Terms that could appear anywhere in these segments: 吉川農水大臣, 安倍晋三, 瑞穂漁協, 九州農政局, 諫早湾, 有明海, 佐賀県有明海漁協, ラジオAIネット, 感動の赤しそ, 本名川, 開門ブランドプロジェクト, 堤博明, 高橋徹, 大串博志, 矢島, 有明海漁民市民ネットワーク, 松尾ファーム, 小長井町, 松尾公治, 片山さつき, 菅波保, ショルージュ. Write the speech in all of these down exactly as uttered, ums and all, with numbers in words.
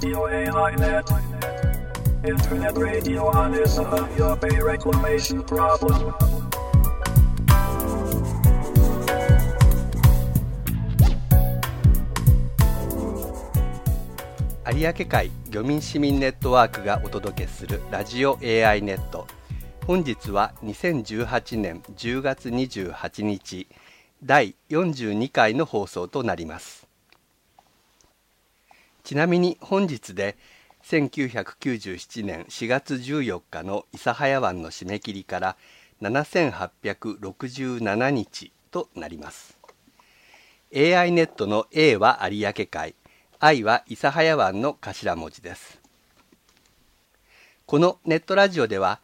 Radio A I Net. Internet radio on is a Bay reclamation problem.有明海漁民市民ネットワークがお届けするラジオ エーアイ ネット。本日はにせんじゅうはちねんじゅうがつにじゅうはちにちだいよんじゅうにかいの放送となります。ちなみに本日でせんきゅうひゃくきゅうじゅうななねんしがつじゅうよっかの諫早湾の締め切りからななせんはっぴゃくろくじゅうななにちとなります。 エーアイ ネットの A は有明海、I は諫早湾の頭文字です。このネットラジオでは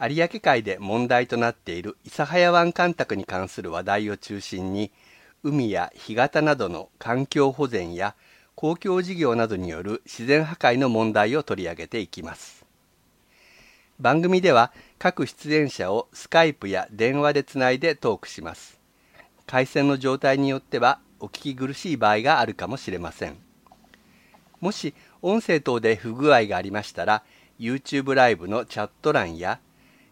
有明海で問題となっている諫早湾干拓に関する話題を中心に、海や干潟などの環境保全や公共事業などによる自然破壊の問題を取り上げていきます。番組では各出演者をスカイプや電話でつないでトークします。回線の状態によってはお聞き苦しい場合があるかもしれません。もし音声等で不具合がありましたら、 YouTube ライブのチャット欄や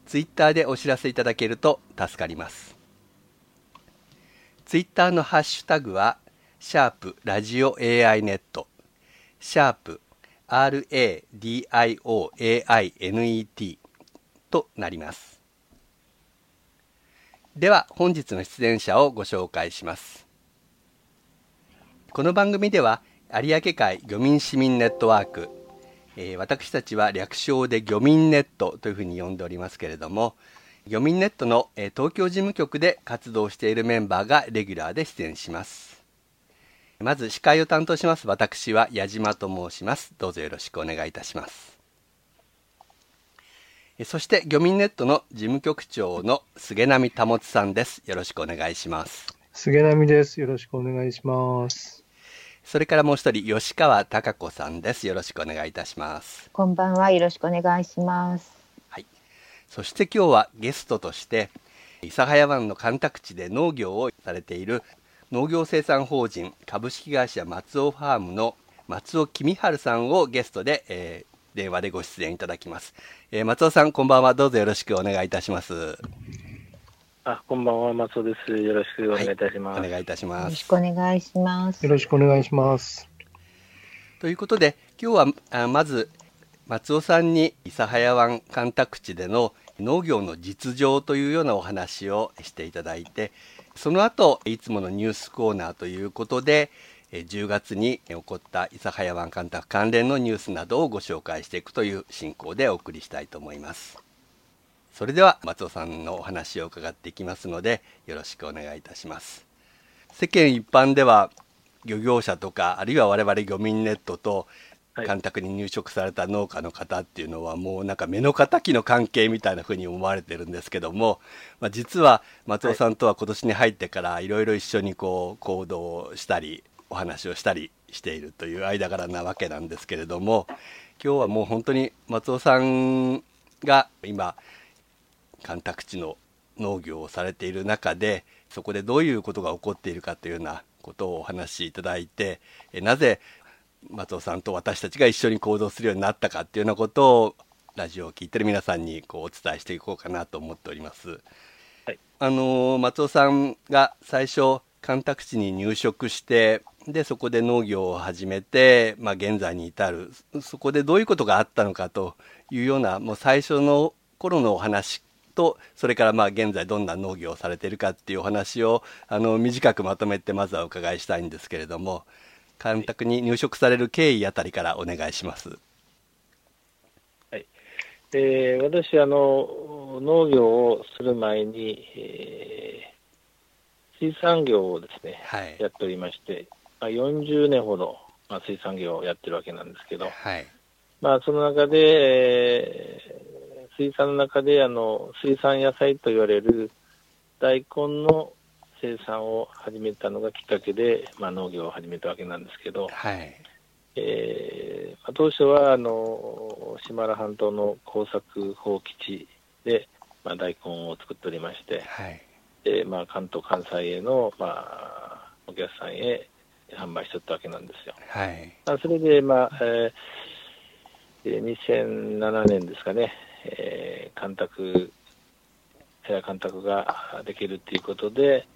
Twitter でお知らせいただけると助かります。Twitter のハッシュタグはシャープラジオ エーアイ ネット、シャープ アールエーディーアイオーエーアイエヌイーティー となります。では本日の出演者をご紹介します。この番組では有明海漁民市民ネットワーク、えー、私たちは略称で漁民ネットというふうに呼んでおりますけれども、漁民ネットの、えー、東京事務局で活動しているメンバーがレギュラーで出演します。まず司会を担当します、私は矢島と申します。どうぞよろしくお願いいたします。そして漁民ネットの事務局長の菅波保さんです。よろしくお願いします。菅波です。よろしくお願いします。それからもう一人、吉川貴子さんです。よろしくお願いいたします。こんばんは、よろしくお願いします、はい、そして今日はゲストとして諫早湾の干拓地で農業をされている農業生産法人株式会社松尾ファームの松尾公治さんをゲストで、えー、電話でご出演いただきます、えー、松尾さんこんばんは、どうぞよろしくお願いいたします。あ、こんばんは、松尾です。よろしくお願いいたします、はい、お願いいたします。よろしくお願いします。よろしくお願いします。ということで今日はまず松尾さんに諫早湾干拓地での農業の実情というようなお話をしていただいて、その後いつものニュースコーナーということでじゅうがつに起こった諫早湾干拓関連のニュースなどをご紹介していくという進行でお送りしたいと思います。それでは松尾さんのお話を伺っていきますので、よろしくお願いいたします。世間一般では漁業者とか、あるいは我々漁民ネットと干拓に入植された農家の方っていうのは、もうなんか目の敵の関係みたいなふうに思われてるんですけども、まあ、実は松尾さんとは今年に入ってからいろいろ一緒にこう行動したりお話をしたりしているという間柄なわけなんですけれども、今日はもう本当に松尾さんが今干拓地の農業をされている中で、そこでどういうことが起こっているかというようなことをお話しいただいて、なぜ松尾さんと私たちが一緒に行動するようになったかというようなことをラジオを聞いている皆さんにこうお伝えしていこうかなと思っております、はい、あの松尾さんが最初干拓地に入植して、でそこで農業を始めて、まあ、現在に至る、そこでどういうことがあったのかというような、もう最初の頃のお話と、それからまあ現在どんな農業をされているかっていうお話をあの短くまとめてまずはお伺いしたいんですけれども、干拓に入植される経緯あたりからお願いします、はいえー、私あの農業をする前に、えー、水産業をですね、はい、やっておりまして、まあ、よんじゅうねんほど、まあ、水産業をやってるわけなんですけど、はいまあ、その中で、えー水産の中であの水産野菜と言われる大根の生産を始めたのがきっかけで、まあ、農業を始めたわけなんですけど、はいえーまあ、当初はあの島原半島の耕作放棄地で、まあ、大根を作っておりまして、はいでまあ、関東関西への、まあ、お客さんへ、販売していったわけなんですよ。はい、それで、まあえー、にせんななねんですかね、えー、干拓干拓ができるということで、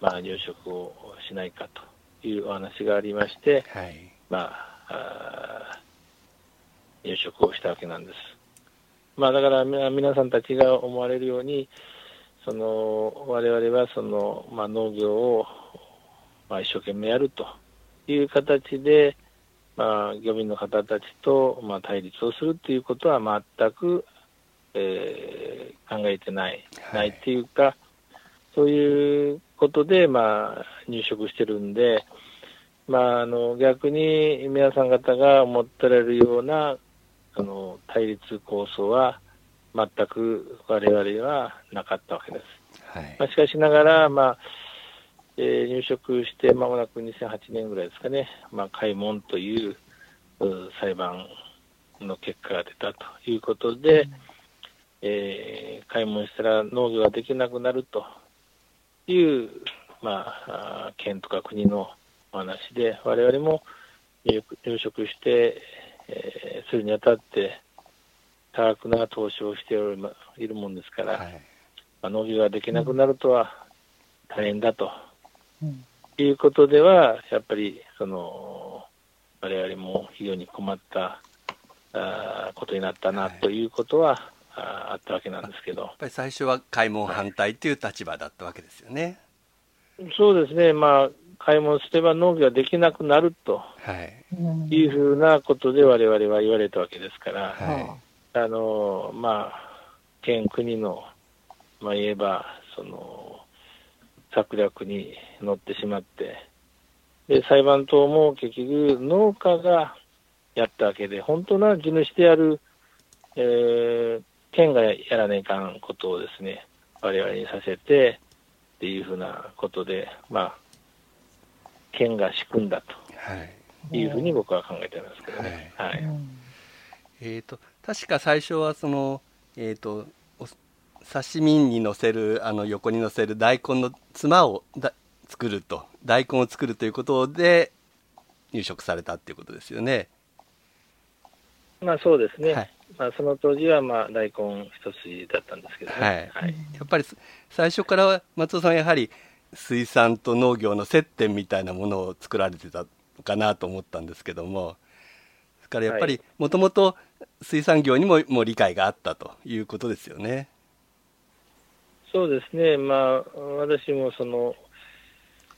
まあ、入植をしないかというお話がありまして、はい、まあ、あ入植をしたわけなんです。まあ、だから皆さんたちが思われるように、その我々はその、まあ、農業を、まあ、一生懸命やるという形で、まあ、漁民の方たちと、まあ、対立をするということは全く、えー、考えてない、はい、ないというか、そういうことで、まあ、入植してるんで、まあ、あの逆に皆さん方が思ってられるようなあの対立構想は全く我々はなかったわけです。はい、まあ、しかしながら、まあえー、入植して間もなくにせんはちねんぐらいですかね、まあ、開門という裁判の結果が出たということで、うん、えー、開門したら農業ができなくなるという、まあ、県とか国のお話で、我々も入植して、えー、するにあたって多額な投資をしているもんですから、はい、まあ、農業ができなくなるとは大変だと、うん、いうことではやっぱりその我々も非常に困ったあことになったなということは、はい、あったわけなんですけど、やっぱり最初は開門反対という立場だったわけですよね。はい、そうですね、まあ、開門すれば農業ができなくなるというふうなことで我々は言われたわけですから、はい、あのまあ、県国の、まあ、言えばその策略に乗ってしまって、で裁判等も結局農家がやったわけで、本当な地主である、えー、県がやらねえかんことをですね我々にさせてっていうふうなことで、まあ、県が仕組んだというふうに僕は考えていますけどね。はいはい、えーと確か最初はその、えー、と刺身にのせる、あの横にのせる大根のつまをだ作ると大根を作るということで入植されたということですよね。まあ、そうですね。はい、まあ、その当時はまあ大根一筋だったんですけどね。はいはい、やっぱり最初から松尾さんはやはり水産と農業の接点みたいなものを作られてたのかなと思ったんですけども、だからやっぱりもともと水産業に も, もう理解があったということですよね。そうですね、まあ、私もその、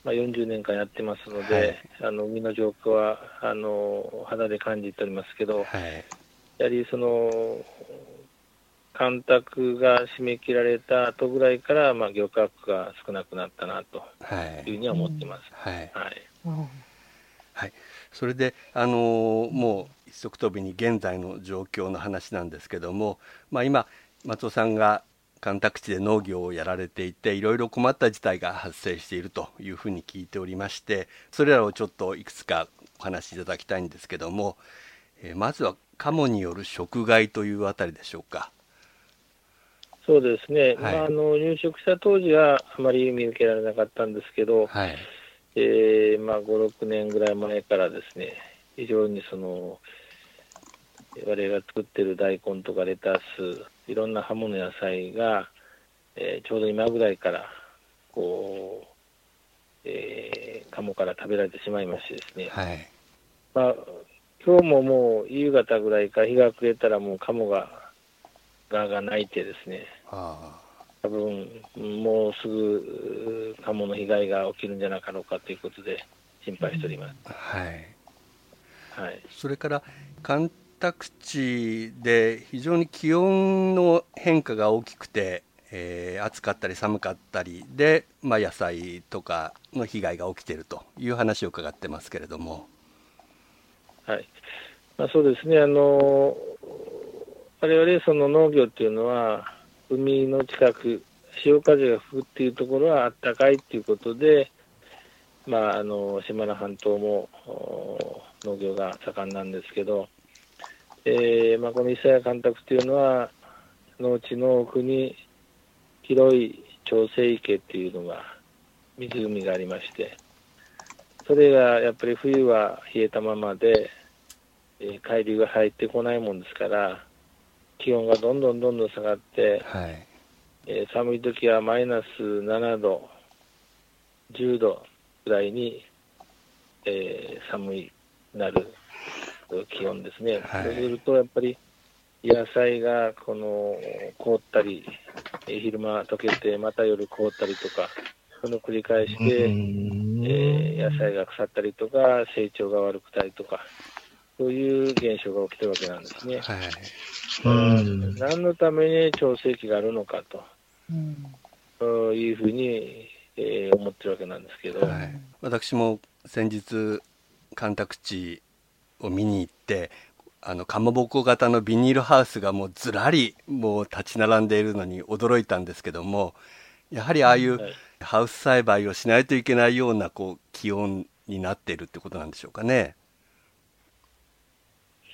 まあ、よんじゅうねんかんやってますので、はい、あの海の浄化はあの肌で感じておりますけど、はい、やはりその干拓が締め切られた後ぐらいから、まあ、漁獲が少なくなったなというふうには思ってます。はいはいはいはい、それで、あのー、もう一足飛びに現在の状況の話なんですけども、まあ、今松尾さんが干拓地で農業をやられていて、いろいろ困った事態が発生しているというふうに聞いておりまして、それらをちょっといくつかお話しいただきたいんですけども、えー、まずはカモによる食害というあたりでしょうか。そうですね、はい、まあ、あの入植した当時はあまり見受けられなかったんですけど、はい、えーまあ、ご、ろくねんぐらい前からですね、非常にその我々が作っている大根とかレタス、いろんな葉物野菜が、えー、ちょうど今ぐらいからこう、えー、カモから食べられてしまいましてですね、はい、まあ、今日ももう夕方ぐらいから日が暮れたらもうカモがガーガー鳴いてですね、あ、多分もうすぐカモの被害が起きるんじゃなかろうかということで心配しております。はいはい、それから干拓地で非常に気温の変化が大きくて、えー、暑かったり寒かったりで、まあ、野菜とかの被害が起きているという話を伺ってますけれども。はい、まあ、そうですね、あの我々その農業というのは海の近く、潮風が吹くっていうところはあったかいっていうことで、まあ、あの島の半島も農業が盛んなんですけど、えーまあ、この伊勢屋干拓というのは農地の奥に広い調整池というのが湖がありまして、それがやっぱり冬は冷えたままで、えー、海流が入ってこないもんですから、気温がどんどんどんどん下がって、はい、えー、寒い時はマイナスななど、じゅうどぐらいに、えー、寒いなる気温ですね。はい、そうするとやっぱり野菜がこの凍ったり、えー、昼間溶けてまた夜凍ったりとか、その繰り返しで、えー、野菜が腐ったりとか成長が悪くたりとか、そういう現象が起きてるわけなんですね。はい、うん、何のために調整器があるのかと、うん、そういうふうに、えー、思ってるわけなんですけど、はい、私も先日干拓地を見に行って、あのかまぼこ型のビニールハウスがもうずらりもう立ち並んでいるのに驚いたんですけども、やはりああいうハウス栽培をしないといけないようなこう気温になっているってことなんでしょうかね。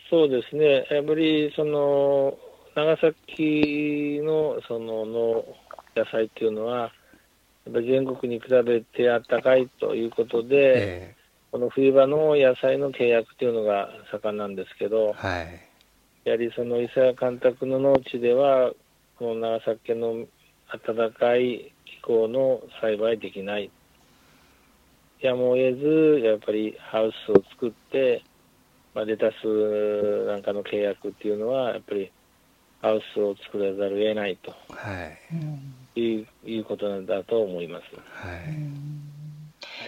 そうですね、やっぱりその長崎 の, その農野菜というのはやっぱり全国に比べて暖かいということで、えー、この冬場の野菜の契約というのが盛んなんですけど、はい、やはりその伊佐屋干拓の農地ではこの長崎の暖かい気候の栽培できない、やむを得ずやっぱりハウスを作ってまあ、レタスなんかの契約っていうのはやっぱりハウスを作らざるを得ないと、はい、いう、いうことなんだと思います。はいはい、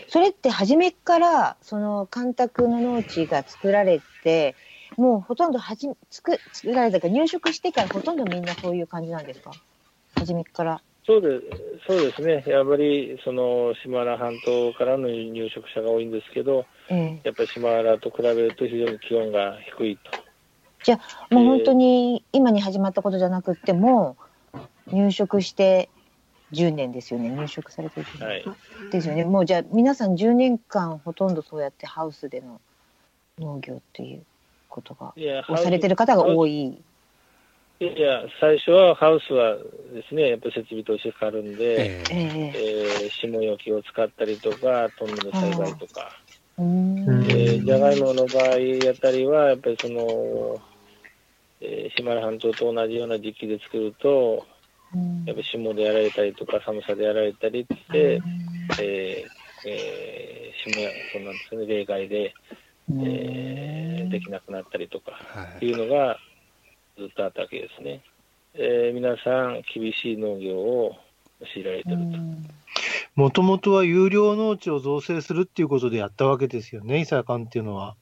それって初めからその干拓の農地が作られて、もうほとんどはじ作、作られたから入植してからほとんどみんなそういう感じなんですか、初めから。そうで、そうですね、やっぱりその島原半島からの入植者が多いんですけど、うん、やっぱり島原と比べると非常に気温が低いと。じゃあもう本当に今に始まったことじゃなくて、もう入植してじゅうねんですよね、入植されてじゅうねん、はい、ですよね。もうじゃあ皆さんじゅうねんかんほとんどそうやってハウスでの農業っていうことがをされてる方が多い。いや、最初はハウスはですね、やっぱり設備投資がかかるんで、えーえー、下よきを使ったりとか、トンネル栽培とか、えー、じゃがいもの場合あたりは、やっぱりその、えー、島原半島と同じような時期で作ると、やっぱり霜でやられたりとか、寒さでやられたりって、えーえー、霜や、そうなんですね、例外で、えー、できなくなったりとか、っていうのが、はい、ずっとあったわけですね。えー、皆さん厳しい農業を強いられていると。もともとは有料農地を造成するっていうことでやったわけですよね、伊佐屋間っていうのは。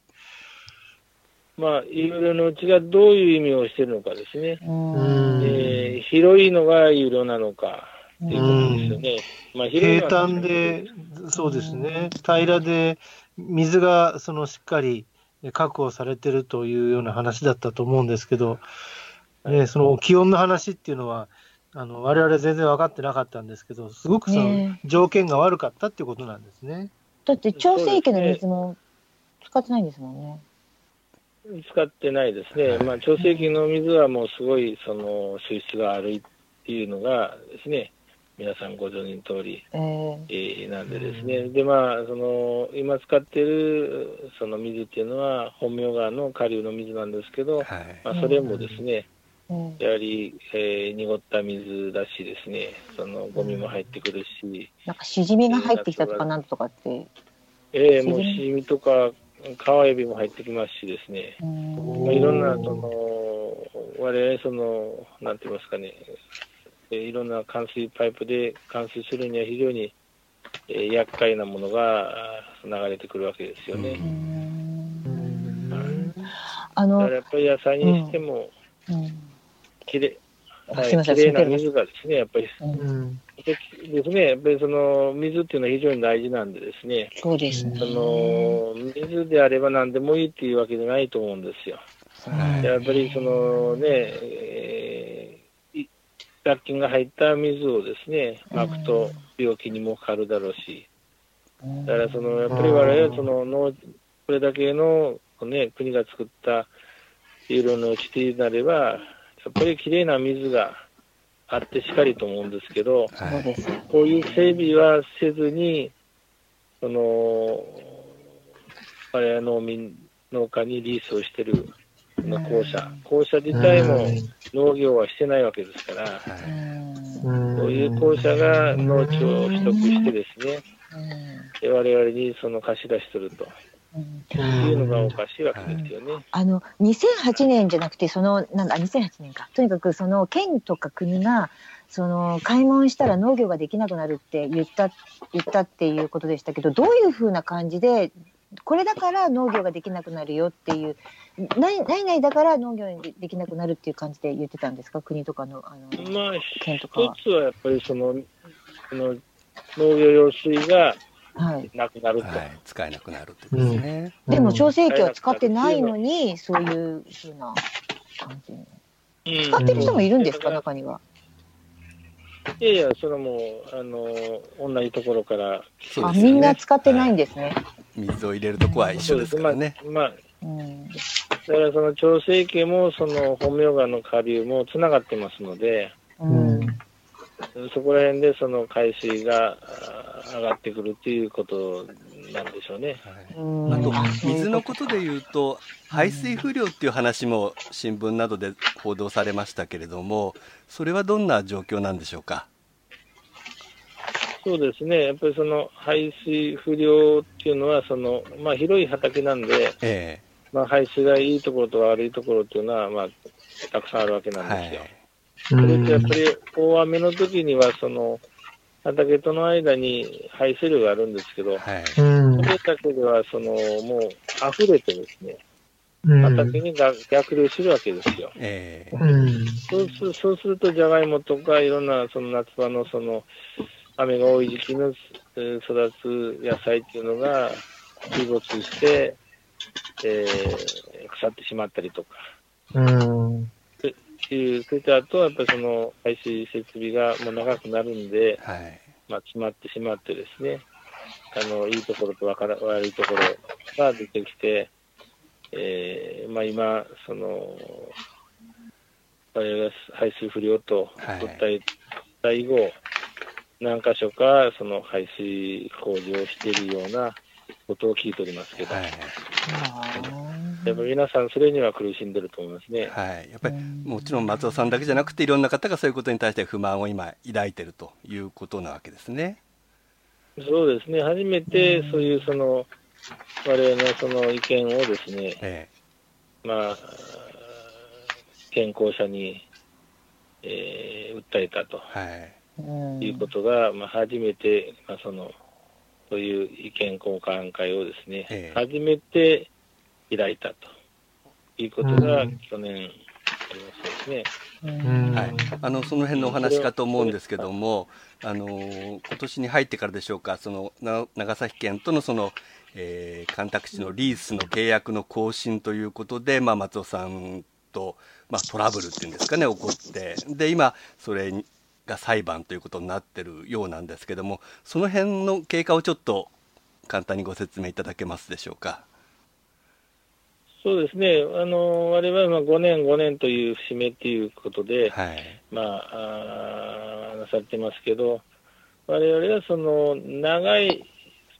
まあ有料農地がどういう意味をしているのかですね。うん、えー、広いのが有料なのかっていうことですよね。まあ、広いのは平坦で、そうですね、平らで水がそのしっかり確保されてるというような話だったと思うんですけど、ね、その気温の話っていうのはあの我々全然分かってなかったんですけど、すごくその条件が悪かったっていうことなんですね。だって調整池の水も使ってないんですもんね。そうですね、使ってないですね。まあ、調整池の水はもうすごいその水質が悪いっていうのがですね、皆さんご存じの通り、えーえー、なんでですね、でまあその今使っているその水っていうのは本名川の下流の水なんですけど、はい、まあ、それもですね、うん、やはり、えー、濁った水だしですね、そのゴミも入ってくるし、うん、なんかシジミが入ってきたとかなんとかって、えー、もうシジミとか川エビも入ってきますしですね、うん、まあ、いろんなその我々そのなんて言いますかね、いろんな冠水パイプで冠水するには非常に、えー、厄介なものが流れてくるわけですよね。うん、あのだからやっぱり野菜にしても、うんうん、きれい、はい、きれいな水がですね、やっぱり、うん、ですね、やっぱりその水っていうのは非常に大事なんでですね。そうですね。その水であれば何でもいいっていうわけじゃないと思うんですよ。はい、やっぱりそのね、えー雑菌が入った水をですね、まくと病気にもかかるだろうし、だからそのやっぱり我々はその農これだけの、ね、国が作った有料農地になればやっぱりきれいな水があってしかりと思うんですけど、はい、こういう整備はせずにその我々農民農家にリースをしている校舎、校舎自体も農業はしてないわけですから、そういう校舎が農地を取得してですね、で我々にその貸し出しするというのがおかしいわけですよね。あのにせんはちねんじゃなくてそのなんだにせんはちねんか、とにかくその県とか国がその開門したら農業ができなくなるって言った言ったっていうことでしたけど、どういうふうな感じでこれだから農業ができなくなるよっていう、ないないだから農業にできなくなるっていう感じで言ってたんですか、国とかの、あの、まあ、県とかは。一つはやっぱりその、その農業用水がなくなると、はいはい、使えなくなるってことですね、うん、でも調整器は使ってないのにそういうふうな感じ、うん、使ってる人もいるんですか、うん、中には。いやいや、それもあの同じところから、ね、あ、みんな使ってないんですね、はい、水を入れるとこは一緒ですからね、まあ、まあ、うん、だからその調整池もその本名川の下流もつながってますので、うん、そこら辺でその海水が上がってくるということなんでしょうね、はい、あと水のことでいうと排水不良っていう話も新聞などで報道されましたけれども、それはどんな状況なんでしょうか。そうですね、やっぱりその排水不良っていうのはその、まあ、広い畑なんで、えーまあ、排水がいいところと悪いところっていうのは、まあ、たくさんあるわけなんですよ、はい、それってやっぱり大雨の時にはその畑との間に排水量があるんですけど、はい、それだけではそのもう溢れてですね、畑に逆流するわけですよ、えー、そうする、そうするとジャガイモとかいろんなその夏場のその雨が多い時期の育つ野菜っていうのが水没して、えー、腐ってしまったりとか、うんいうそれとあとはやっぱりその排水設備がもう長くなるんで、はい、まあ、詰まってしまってですね、あのいいところと悪いところが出てきて、えーまあ、今その排水不良と取った、はい、取った以後何か所かその排水工事をしているようなことを聞いておりますけど、はい、やっぱり皆さんそれには苦しんでると思いますね、はい、やっぱりもちろん松尾さんだけじゃなくていろんな方がそういうことに対して不満を今抱いてるということなわけですね。そうですね、初めてそういうその我々のその意見をですね、ええ、まあ健康者に、えー、訴えたと、はい、いうことが、まあ、初めて、まあ、そのそういう意見交換会をですね、ええ、初めて開いたということが去年ですね、うんはい、あのその辺のお話かと思うんですけども、あの今年に入ってからでしょうか、そのな長崎県とのその、えー、干拓地のリースの契約の更新ということで、まあ、松尾さんと、まあ、トラブルっていうんですかね、起こって、で今それが裁判ということになってるようなんですけども、その辺の経過をちょっと簡単にご説明いただけますでしょうか。そうですね、あの我々はごねんごねんという節目ということで、はい、まあ、あなされてますけど、我々はその長い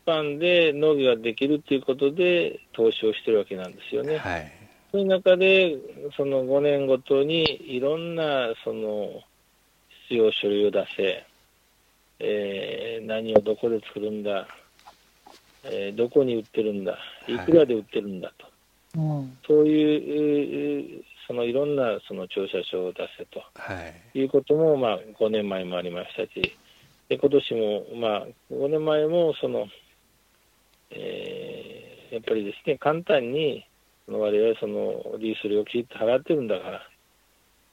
スパンで農業ができるということで投資をしているわけなんですよね、はい、そういう中でそのごねんごとにいろんなその必要書類を出せ、えー、何をどこで作るんだ、えー、どこに売ってるんだ、いくらで売ってるんだと、はい、うん、そういうそのいろんなその調査書を出せと、はい、いうことも、まあ、ごねんまえもありましたし、で今年も、まあ、ごねんまえもその、えー、やっぱりですね、簡単に我々そのリース料をきっと払ってるんだから、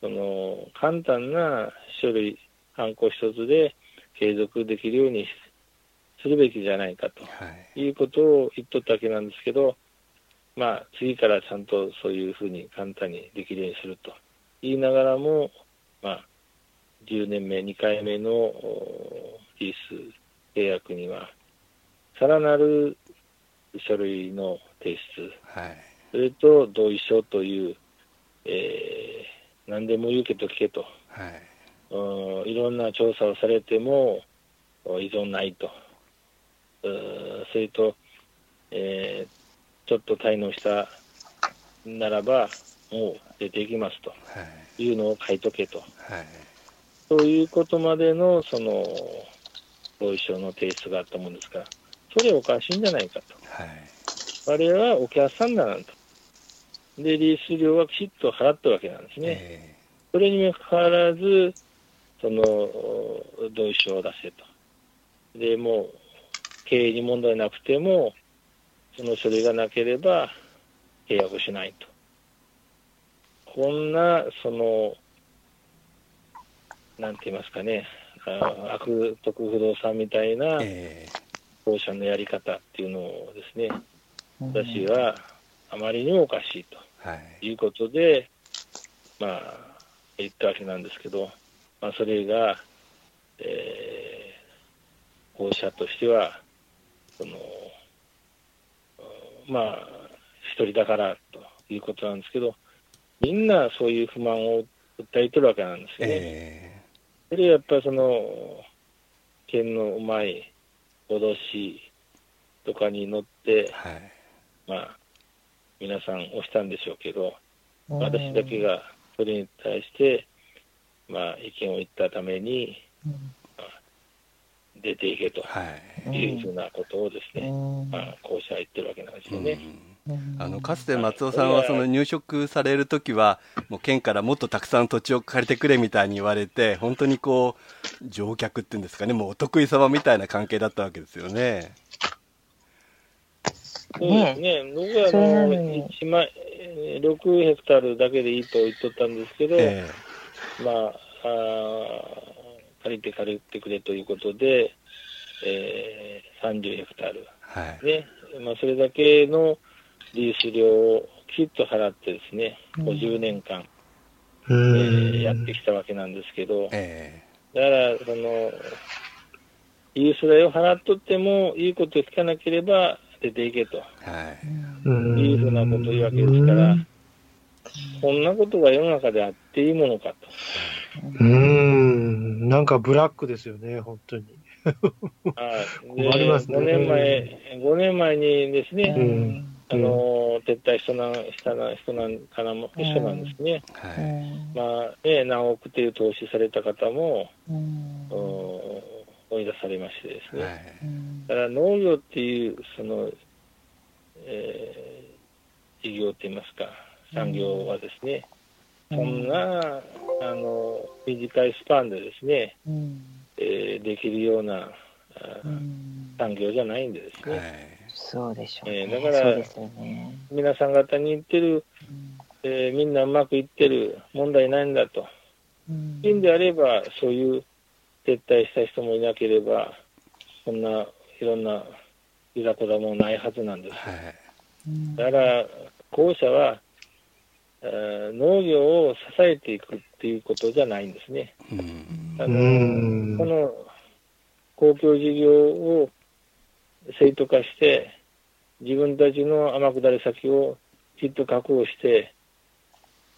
その簡単な書類ハンコ一つで継続できるようにするべきじゃないかと、はい、いうことを言っとったわけなんですけど、まあ、次からちゃんとそういうふうに簡単にできるようにすると言いながらも、まあ、じゅうねんめにかいめのリース契約にはさらなる書類の提出、はい、それと同意書という、えー、何でも言うけど聞けと、はい、いろんな調査をされても依存ないと、それと、えーちょっと滞納したならばもう出ていきますというのを書いとけと、はいはい、そういうことまでのその同意書の提出があったものですから、それおかしいんじゃないかと、はい、我々はお客さんだなんとでリース料はきちっと払ったわけなんですね、えー、それにもかかわらずその同意書を出せと、でもう経営に問題なくてもその書類がなければ契約しないと、こんなそのなんて言いますかね、あ悪徳不動産みたいな業者のやり方っていうのをですね、私はあまりにもおかしいということで、はい、まあ、言ったわけなんですけど、まあ、それが、えー、業者としてはそのまあ一人だからということなんですけど、みんなそういう不満を訴えてるわけなんですよね、えー、それはやっぱりその剣のうまい脅しとかに乗って、はい、まあ、皆さん押したんでしょうけど、私だけがそれに対して、まあ、意見を言ったために、うんまあ、出ていけというふうなことをですね、まあ、こうしゃ言ってるわけなんですよね、うんうん、あのかつて松尾さんはその入植されるときはもう県からもっとたくさん土地を借りてくれみたいに言われて、本当にこう乗客っていうんですかね、もうお得意様みたいな関係だったわけですよね。そうですね、僕はあのいちまんろくヘクタールだけでいいと言っとったんですけど、えーまあ、あ借りて借りてくれということで、えー、さんじゅうヘクタール、はいねまあ、それだけのリース料をきっと払ってですね、ごじゅうねんかん、うんえー、やってきたわけなんですけど、えー、だからそのリース代を払っとってもいいことを聞かなければ出ていけと、はい、いうふうなことを言うわけですから、こんなことが世の中であっていいものかと、うーんなんかブラックですよね本当に困りますね。ごねんまえにですね、うんあの撤退したなしたな人なんかなも一緒なんですね、はいまあ、ね何億という投資された方も、うん、追い出されましてですね、はい、だから農業っていうその、えー、事業といいますか産業はですね、うん、そんなあの短いスパンでですね、うんえー、できるような、うん、産業じゃないんでですね、はいそうでしょうね、えー、だからそうですよね、皆さん方に言ってる、うんえー、みんなうまくいってる問題ないんだと、うん、いうんであればそういう撤退した人もいなければそんないろんないざこざもないはずなんです、はいうん、だから後者は、えー、農業を支えていくっていうことじゃないんですね、うん、あのうんこの公共事業を正当化して自分たちの天下り先をきっと確保して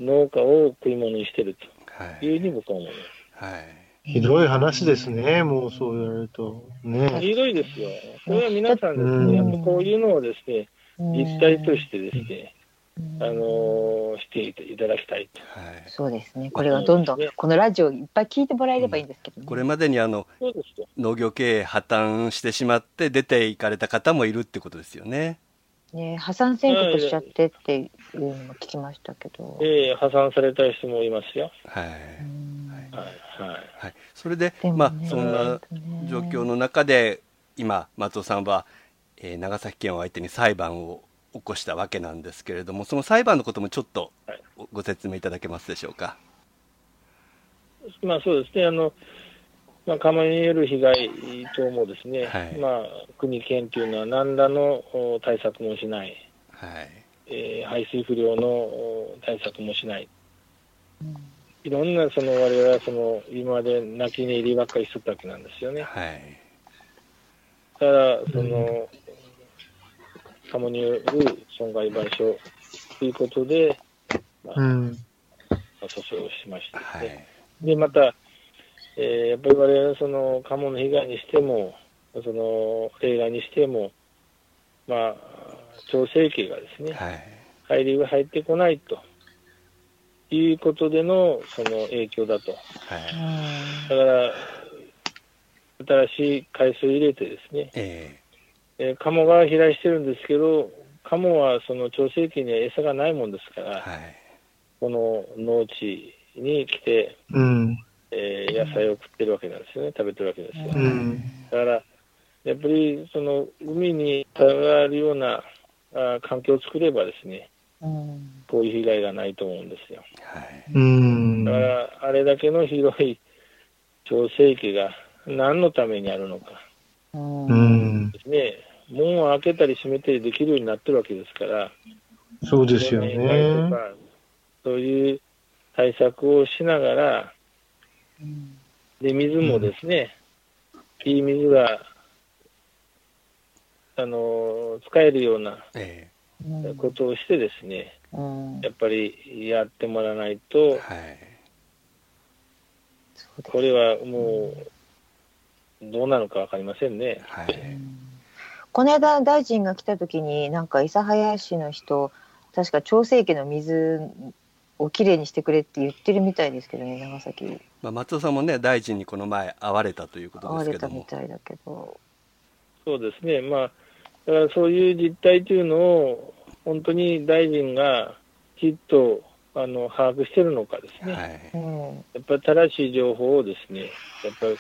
農家を食い物にしてるというふうに僕は思います、はいはい、ひどい話ですね、うん、もうそう言われると、ね、ひどいですよ。これは皆さんですね、うん、やっぱこういうのをですね実態としてですね、うん、あのー、していただきたいと、はい、そうですね、これはどんどんこのラジオいっぱい聞いてもらえればいいんですけど、ねうん、これまでにあの農業経営破綻してしまって出て行かれた方もいるってことですよね。ね破産宣告しちゃってっていうのも聞きましたけど、えー、破産された人もいますよ。はいはいはいはい、それで、でもね、まあそんな状況の中で今松尾さんは、えー、長崎県を相手に裁判を起こしたわけなんですけれども、その裁判のこともちょっとご説明いただけますでしょうか。はいまあ、そうですね、あの、まあ、釜による被害等もですね、はいまあ、国県というのは何らの対策もしない、はいえー、排水不良の対策もしない、いろんなその我々はその今まで泣き寝入りばっかりしとったわけなんですよね、はい、ただその、うん鴨による損害賠償ということで、まあうん、訴訟をしました、はい、でまた、えー、やっぱり我々その鴨の被害にしてもその例外にしても、まあ、調整池がですね、はい、海流が入ってこないということでのその影響だと、はい、だから新しい海水を入れてですね、えーえー、カモが飛来してるんですけど、カモはその調整池には餌がないもんですから、はい、この農地に来て、うんえー、野菜を食ってるわけなんですよね、食べてるわけですよ、うん、だからやっぱりその海にたがるようなあ環境を作ればですね、うん、こういう被害がないと思うんですよ、はい、うんだからあれだけの広い調整池が何のためにあるのか、うんですね、門を開けたり閉めたりできるようになってるわけですから、そうですよね、とかそういう対策をしながらで水もですね、うん、いい水があの使えるようなことをしてですね、うん、やっぱりやってもらわないと、はい、これはもうどうなのか分かりませんね、はい、この間大臣が来た時になんか諫早市の人確か調整池の水をきれいにしてくれって言ってるみたいですけどね、長崎、まあ、松尾さんもね大臣にこの前会われたということですけども、会われたみたいだけど、そうですね、まあ、だからそういう実態というのを本当に大臣がきっとあの把握しているのかですね、はい、やっぱり正しい情報をですね、やっぱり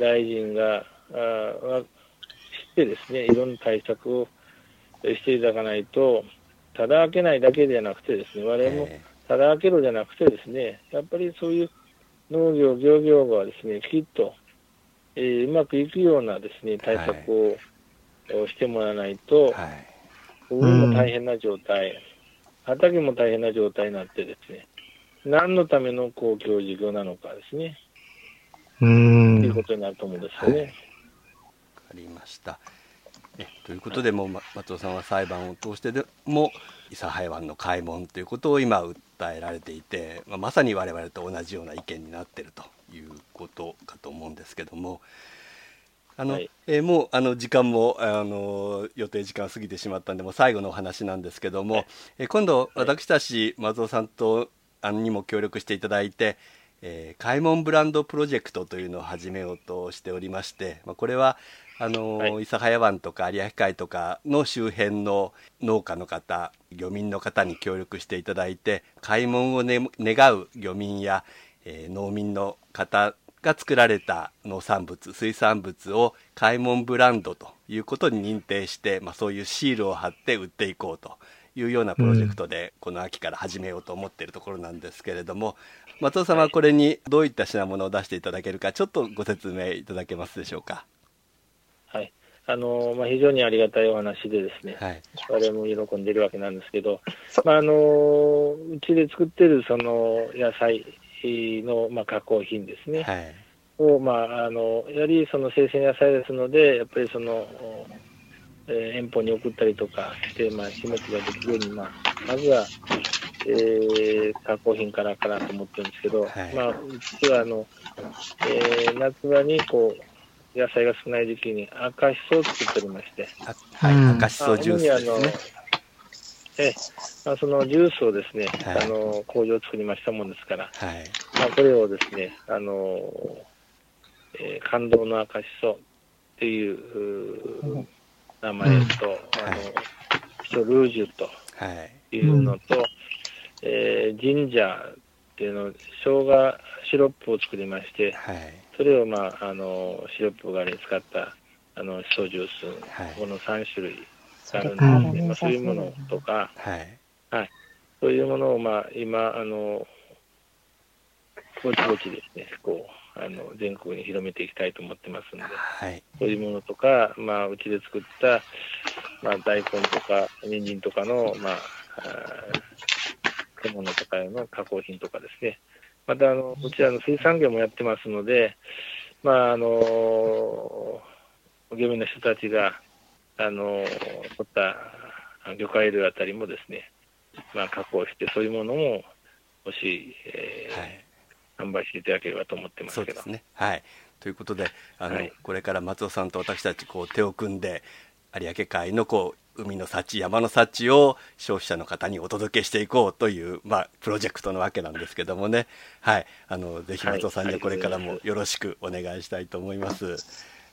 大臣があ知ってですね、いろんな対策をしていただかないと、ただ開けないだけではなくてですね、我々もただ開けろじゃなくてですね、やっぱりそういう農業漁業がですね、きっとえー、うまくいくようなですね対策をしてもらわないと、はい、海も大変な状態、うん、畑も大変な状態になってですね、何のための公共事業なのかですね、うーんということになると思うんですよね、はい、わかりました。えということで、もう松尾さんは裁判を通してでも諫早湾の開門ということを今訴えられていて、まあ、まさに我々と同じような意見になっているということかと思うんですけども、あの、はいえー、もうあの時間もあの予定時間過ぎてしまったんで、もう最後のお話なんですけども、はいえー、今度私たち松尾さんとあのにも協力していただいて、えー、開門ブランドプロジェクトというのを始めようとしておりまして、まあ、これはあの、はい、諫早湾とか有明海とかの周辺の農家の方、漁民の方に協力していただいて、開門を、ね、願う漁民やえー、農民の方が作られた農産物、水産物を開門ブランドということに認定して、まあ、そういうシールを貼って売っていこうというようなプロジェクトで、うん、この秋から始めようと思っているところなんですけれども、松尾さんはこれにどういった品物を出していただけるか、ちょっとご説明いただけますでしょうか。はい、あのまあ、非常にありがたいお話でですね、はい、我々も喜んでいるわけなんですけど、まあ、あのうちで作っているその野菜の、まあ、加工品ですね、はい、を、まあ、あのやはりその生鮮野菜ですので、やっぱりその、えー、遠方に送ったりとかして、まあ、日持ちができるように、まあ、まずは、えー、加工品からかなと思ってるんですけど、はい、まあ、うちはあの、えー、夏場にこう野菜が少ない時期に赤しそを作っておりまして、赤しそジュースですね。えまあ、そのジュースをですね、はい、あの工場を作りましたもんですから、はい、まあ、これをですね、あの、えー、感動の赤しそっていう名前と、うん、あのはい、ショルージュというのと、はい、えー、ジンジャーっていうのを生姜シロップを作りまして、はい、それを、まあ、あのシロップ代わりに使ったあのしそジュース、このさん種類、はい、あるんですね。まあ、そういうものとか、はいはい、そういうものを、まあ、今あのぼちぼちですね、こうあの全国に広めていきたいと思ってますので、はい、そういうものとか、まあ、うちで作った、まあ、大根とか人参とかの、まあ、あものとかの加工品とかですね、またあのうちは水産業もやってますので、まあ、あの漁民の人たちがあの取った魚介類あたりもですね、まあ、加工して、そういうものももし、えーはい、販売していただければと思ってますけど。そうですね、はい、ということであの、はい、これから松尾さんと私たちこう手を組んで有明海のこう海の幸、山の幸を消費者の方にお届けしていこうという、まあ、プロジェクトのわけなんですけどもね、はい、あのぜひ松尾さんにはこれからもよろしくお願いしたいと思います。はいはい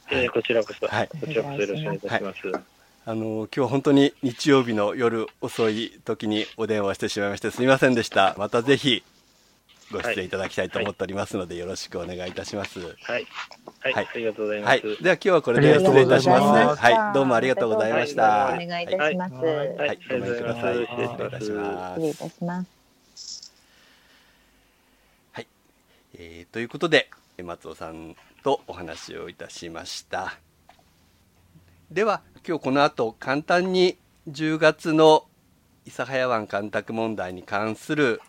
えー、こちらこそ、はい、こちらこそよろしくお願いいたします。はい、あの今日は本当に日曜日の夜遅い時にお電話してしまいましてすみませんでした。またぜひご出演いただきたいと思っておりますので、はい、よろしくお願いいたします。はい、はいはい、ありがとうございます。はい、では今日はこれで失礼いたします。はい、どうもありがとうございました。お願いいたします。はい、ごめんください。失礼いたします。失礼いたします。はい、えー、ということで松尾さんとお話をいたしました。では今日この後簡単にじゅうがつの諫早湾干拓問題に関する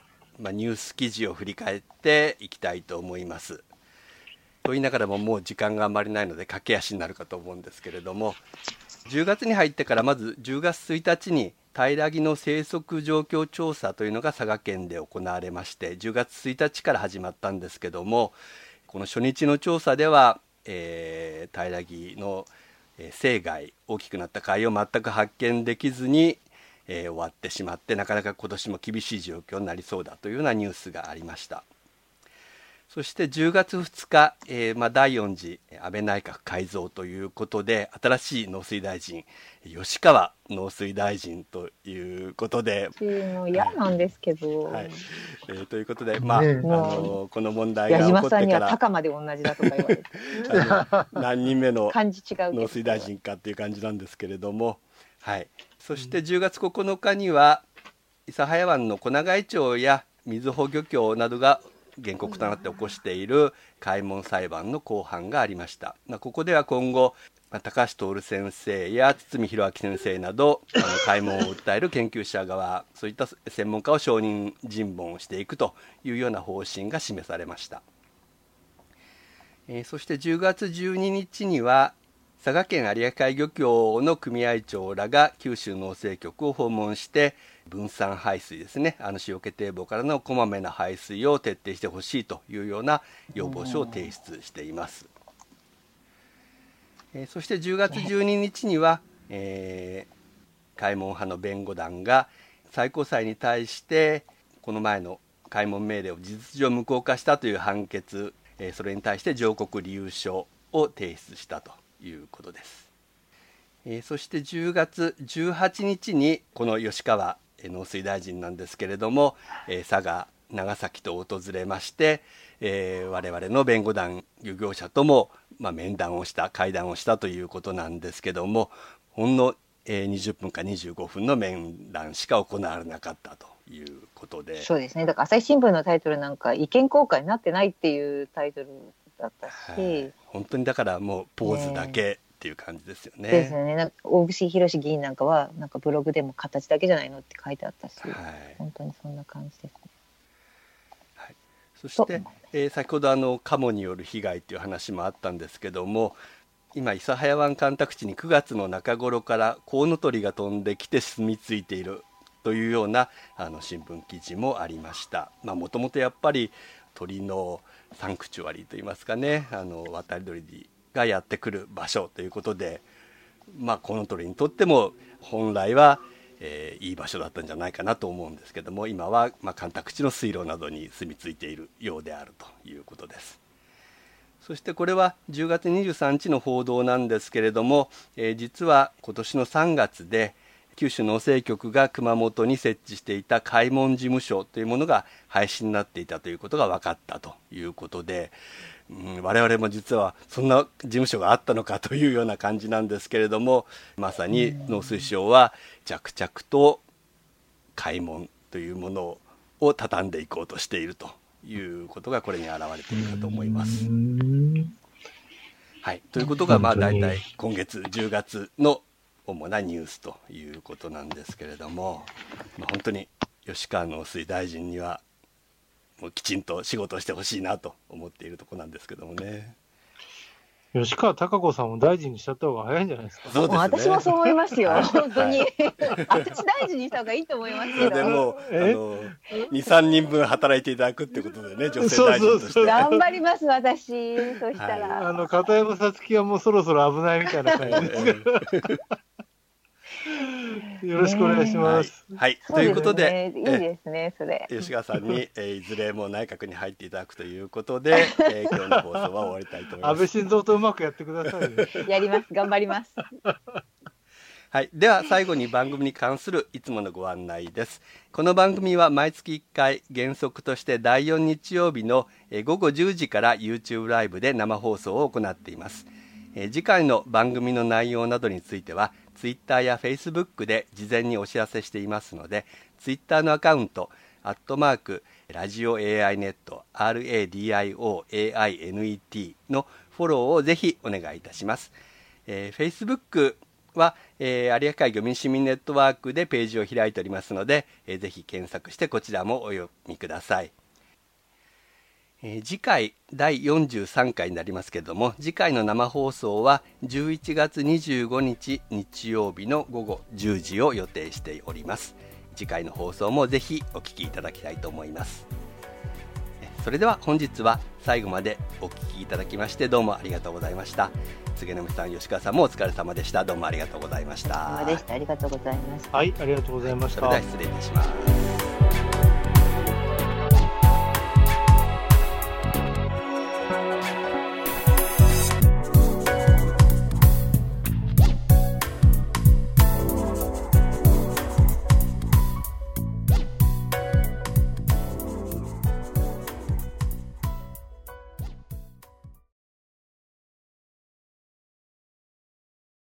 まあ、ニュース記事を振り返っていきたいと思います。と言いながらももう時間があまりないので駆け足になるかと思うんですけれども、じゅうがつに入ってからまずじゅうがつついたちに平木の生息状況調査というのが佐賀県で行われましてじゅうがつついたちから始まったんですけども、この初日の調査では、えー、平木の生骸、大きくなった貝を全く発見できずにえー、終わってしまって、なかなか今年も厳しい状況になりそうだというようなニュースがありました。そしてじゅうがつふつか、えーまあ、だいよん次安倍内閣改造ということで新しい農水大臣吉川農水大臣ということで嫌なんですけど、はいえー、ということで、まああのー、この問題が起こってから矢島さんには高まで同じだとか言われて何人目の農水大臣かっていう感じなんですけれども、はい、そしてじゅうがつここのかには諫早湾の小長井町や瑞穂漁協などが原告となって起こしている開門裁判の公判がありました、まあ、ここでは今後、まあ、高橋徹先生や堤博明先生などあの開門を訴える研究者側そういった専門家を証人尋問をしていくというような方針が示されました、えー、そしてじゅうがつじゅうににちには佐賀県有明海漁協の組合長らが九州農政局を訪問して分散排水ですね、あの塩気堤防からのこまめな排水を徹底してほしいというような要望書を提出しています、えー、そしてじゅうがつじゅうににちには、えー、開門派の弁護団が最高裁に対してこの前の開門命令を事実上無効化したという判決、えー、それに対して上告理由書を提出したということです、えー、そしてじゅうがつじゅうはちにちにこの吉川農水大臣なんですけれども、えー、佐賀長崎と訪れまして、えー、我々の弁護団漁業者とも、まあ、面談をした会談をしたということなんですけども、ほんの、えー、にじゅっぷんかにじゅうごふんの面談しか行われなかったということで、そうですね、だから朝日新聞のタイトルなんか意見交換になってないっていうタイトルだったし、はい、本当にだからもうポーズだけっていう感じですよね。ですよね。なんか大串博志議員なんかはなんかブログでも形だけじゃないのって書いてあったし、はい、本当にそんな感じですね、はい、そして、えー、先ほどあのカモによる被害っていう話もあったんですけども、今諫早湾干拓地にくがつのなかごろからコウノトリが飛んできて住み着いているというようなあの新聞記事もありました。まあ、もともとやっぱり鳥のサンクチュアリーといいますかね、あの渡り鳥がやってくる場所ということで、まあ、この鳥にとっても本来は、えー、いい場所だったんじゃないかなと思うんですけども、今は、まあ、干拓地の水路などに住み着いているようであるということです。そしてこれはじゅうがつにじゅうさんにちの報道なんですけれども、えー、実は今年のさんがつで九州農政局が熊本に設置していた開門事務所というものが廃止になっていたということが分かったということで、うん、我々も実はそんな事務所があったのかというような感じなんですけれども、まさに農水省は着々と開門というものを畳んでいこうとしているということがこれに表れているかと思います。はい、ということがまあ大体今月じゅうがつの主なニュースということなんですけれども、まあ、本当に吉川農水大臣にはもうきちんと仕事をしてほしいなと思っているところなんですけどもね。吉川貴子さんを大臣にしちゃった方が早いんじゃないですか。そうですね、もう私もそう思いますよ、はい、本当に、はい、私大臣にした方がいいと思いますけど、でもあの にさんにんぶん働いていただくってことでね、女性大臣としてそうそうそう頑張ります私そしたら、はい、あの片山さつきはもうそろそろ危ないみたいな感じですよろしくお願いします、えー、はい、はい、ということで、そうですね、いいですね、それ吉川さんに、えー、いずれも内閣に入っていただくということで、えー、今日の放送は終わりたいと思います。安倍晋三とうまくやってください、ね、やります、頑張りますはい、では最後に番組に関するいつものご案内です。この番組は毎月いっかい、原則としてだいよん日曜日の午後じゅうじから YouTube ライブで生放送を行っています。え次回の番組の内容などについては Twitter や Facebook で事前にお知らせしていますので、 Twitter のアカウントアットマークラジオ エーアイ ネット アールエーディーアイオーエーアイエヌイーティー のフォローをぜひお願いいたします。えー、Facebookは、えー、有明海漁民市民ネットワークでページを開いておりますので、えー、ぜひ検索してこちらもお読みください。えー、次回だいよんじゅうさんかいになりますけれども、次回の生放送はじゅういちがつにじゅうごにち日曜日の午後じゅうじを予定しております。次回の放送もぜひお聞きいただきたいと思います。それでは本日は最後までお聞きいただきましてどうもありがとうございました。菅波さん、吉川さんもお疲れ様でした。どうもありがとうございました。お疲れ様でした。ありがとうございました。はい、ありがとうございました。それでは失礼いたします。